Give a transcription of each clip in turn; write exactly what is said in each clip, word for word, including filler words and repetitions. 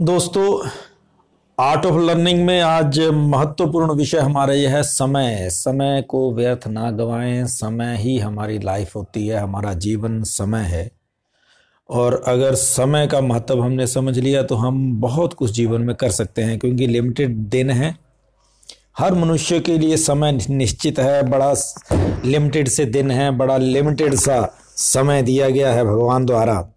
दोस्तों art of learning में आज महत्वपूर्ण विषय हमारा यह है समय। समय को व्यर्थ ना गवाएं। समय ही हमारी लाइफ होती है, हमारा जीवन समय है। और अगर समय का महत्व हमने समझ लिया तो हम बहुत कुछ जीवन में कर सकते हैं, क्योंकि लिमिटेड दिन है। हर मनुष्य के लिए समय निश्चित है। बड़ा लिमिटेड से दिन है, बड़ा लिमिटेड सा समय दिया गया है भगवान द्वारा।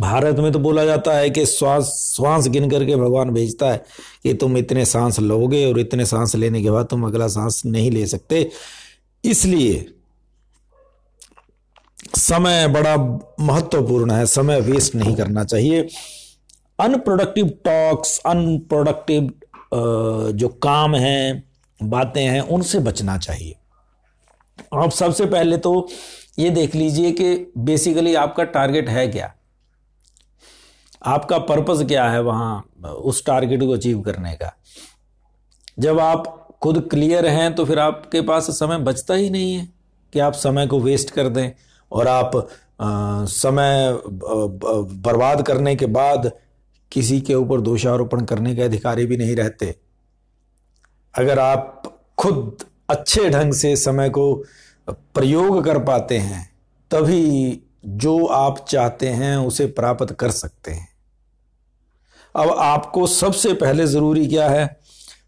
भारत में तो बोला जाता है कि श्वास श्वास गिन करके भगवान भेजता है कि तुम इतने सांस लोगे और इतने सांस लेने के बाद तुम अगला सांस नहीं ले सकते। इसलिए समय बड़ा महत्वपूर्ण है, समय वेस्ट नहीं करना चाहिए। अनप्रोडक्टिव टॉक्स, अनप्रोडक्टिव जो काम हैं, बातें हैं, उनसे बचना चाहिए। आप सबसे पहले तो ये देख लीजिए कि बेसिकली आपका टारगेट है क्या, आपका पर्पस क्या है वहाँ उस टारगेट को अचीव करने का। जब आप खुद क्लियर हैं तो फिर आपके पास समय बचता ही नहीं है कि आप समय को वेस्ट कर दें। और आप आ, समय बर्बाद करने के बाद किसी के ऊपर दोषारोपण करने के अधिकारी भी नहीं रहते। अगर आप खुद अच्छे ढंग से समय को प्रयोग कर पाते हैं तभी जो आप चाहते हैं उसे प्राप्त कर सकते हैं। अब आपको सबसे पहले ज़रूरी क्या है,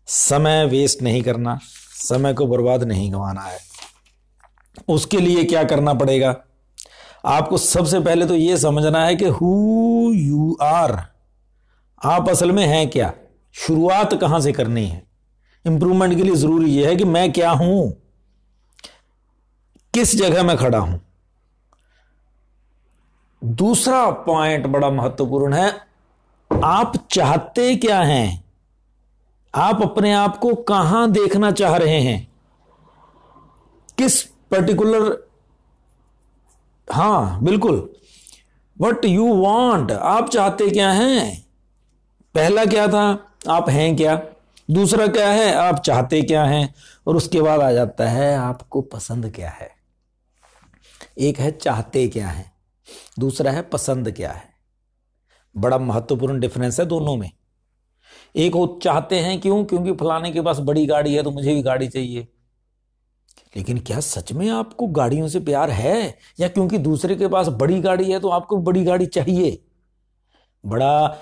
समय वेस्ट नहीं करना, समय को बर्बाद नहीं गंवाना है। उसके लिए क्या करना पड़ेगा, आपको सबसे पहले तो ये समझना है कि हु यू आर, आप असल में हैं क्या, शुरुआत कहाँ से करनी है। इम्प्रूवमेंट के लिए ज़रूरी ये है कि मैं क्या हूँ, किस जगह मैं खड़ा हूँ। दूसरा पॉइंट बड़ा महत्वपूर्ण है, आप चाहते क्या हैं, आप अपने आप को कहां देखना चाह रहे हैं, किस पर्टिकुलर, हां बिल्कुल, व्हाट यू वांट, आप चाहते क्या हैं। पहला क्या था, आप हैं क्या, दूसरा क्या है, आप चाहते क्या हैं, और उसके बाद आ जाता है आपको पसंद क्या है। एक है चाहते क्या है, दूसरा है पसंद क्या है। बड़ा महत्वपूर्ण डिफरेंस है दोनों में। एक वो चाहते हैं क्यों, क्योंकि फलाने के पास बड़ी गाड़ी है तो मुझे भी गाड़ी चाहिए। लेकिन क्या सच में आपको गाड़ियों से प्यार है, या क्योंकि दूसरे के पास बड़ी गाड़ी है तो आपको बड़ी गाड़ी चाहिए। बड़ा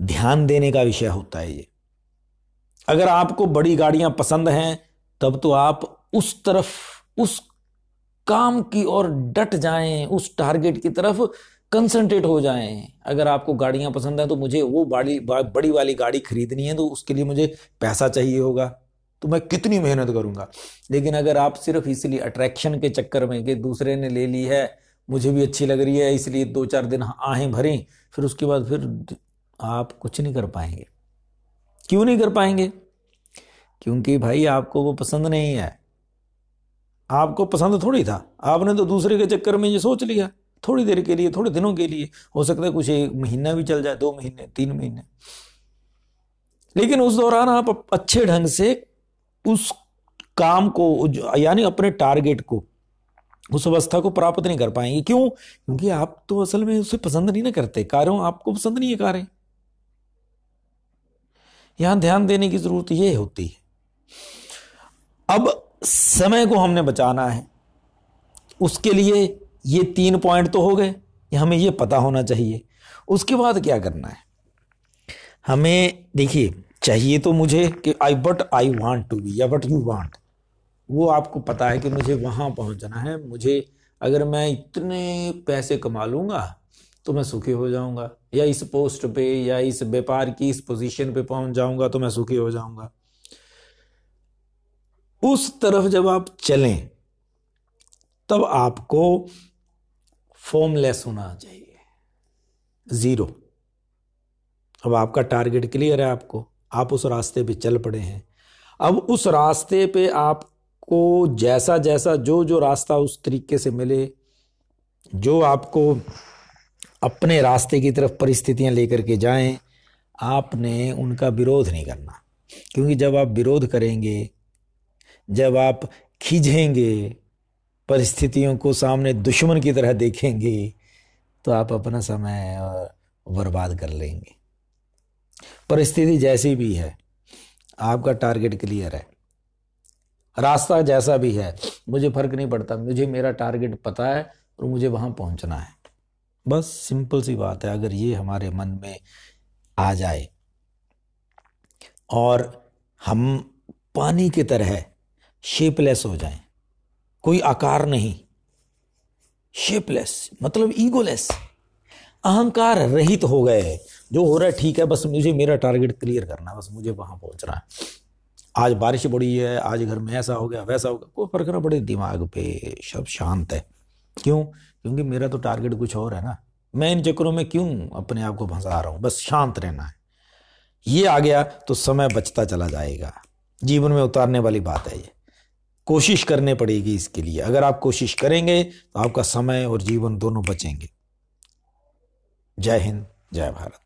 ध्यान देने का विषय होता है ये। अगर आपको बड़ी गाड़ियां पसंद हैं तब तो आप उस तरफ, उस काम की ओर डट जाएं, उस टारगेट की तरफ कंसंट्रेट हो जाएं। अगर आपको गाड़ियां पसंद हैं तो मुझे वो बड़ी बड़ी वाली गाड़ी खरीदनी है, तो उसके लिए मुझे पैसा चाहिए होगा, तो मैं कितनी मेहनत करूंगा। लेकिन अगर आप सिर्फ इसलिए अट्रैक्शन के चक्कर में कि दूसरे ने ले ली है, मुझे भी अच्छी लग रही है, इसलिए दो चार दिन आहें भरें, फिर उसके बाद फिर आप कुछ नहीं कर पाएंगे। क्यों नहीं कर पाएंगे, क्योंकि भाई आपको वो पसंद नहीं है। आपको पसंद थोड़ी था, आपने तो दूसरे के चक्कर में ये सोच लिया, थोड़ी देर के लिए, थोड़े दिनों के लिए, हो सकता है कुछ एक महीना भी चल जाए, दो महीने तीन महीने। लेकिन उस दौरान आप अच्छे ढंग से उस काम को, यानी अपने टारगेट को, उस अवस्था को प्राप्त नहीं कर पाएंगे। क्यों, क्योंकि आप तो असल में उसे पसंद नहीं ना करते। कार्यों आपको पसंद नहीं है कार्य। यहां ध्यान देने की जरूरत यह होती है। अब समय को हमने बचाना है, उसके लिए ये तीन पॉइंट तो हो गए, हमें ये पता होना चाहिए। उसके बाद क्या करना है हमें, देखिए, चाहिए तो मुझे कि I but I want to be, या बट यू वांट, वो आपको पता है कि मुझे वहाँ पहुँचना है। मुझे, अगर मैं इतने पैसे कमा लूँगा तो मैं सुखी हो जाऊँगा, या इस पोस्ट पे, या इस व्यापार की इस पोजीशन पे पहुँच जाऊँगा तो मैं सुखी हो जाऊँगा। उस तरफ जब आप चलें तब आपको फॉर्मलेस होना चाहिए, जीरो। अब आपका टारगेट क्लियर है, आपको, आप उस रास्ते पे चल पड़े हैं। अब उस रास्ते पे आपको जैसा जैसा, जो जो रास्ता उस तरीके से मिले, जो आपको अपने रास्ते की तरफ परिस्थितियां लेकर के जाएं, आपने उनका विरोध नहीं करना। क्योंकि जब आप विरोध करेंगे, जब आप खींचेंगे, परिस्थितियों को सामने दुश्मन की तरह देखेंगे, तो आप अपना समय बर्बाद कर लेंगे। परिस्थिति जैसी भी है, आपका टारगेट क्लियर है, रास्ता जैसा भी है, मुझे फ़र्क नहीं पड़ता, मुझे मेरा टारगेट पता है और मुझे वहाँ पहुँचना है। बस सिंपल सी बात है। अगर ये हमारे मन में आ जाए और हम पानी की तरह शेपलेस हो जाएं, कोई आकार नहीं, शेपलेस मतलब ईगोलेस, अहंकार रहित हो गए। जो हो रहा है ठीक है, बस मुझे मेरा टारगेट क्लियर करना है, बस मुझे वहाँ पहुँचना है। आज बारिश बड़ी है, आज घर में ऐसा हो गया वैसा हो गया, कोई फर्क ना पड़े, दिमाग पे सब शांत है। क्यों? क्योंकि मेरा तो टारगेट कुछ और है ना, मैं इन चक्करों में क्यों अपने आप को फंसा रहा हूँ, बस शांत रहना है। ये आ गया तो समय बचता चला जाएगा। जीवन में उतारने वाली बात है ये, कोशिश करनी पड़ेगी इसके लिए। अगर आप कोशिश करेंगे तो आपका समय और जीवन दोनों बचेंगे। जय हिंद, जय भारत।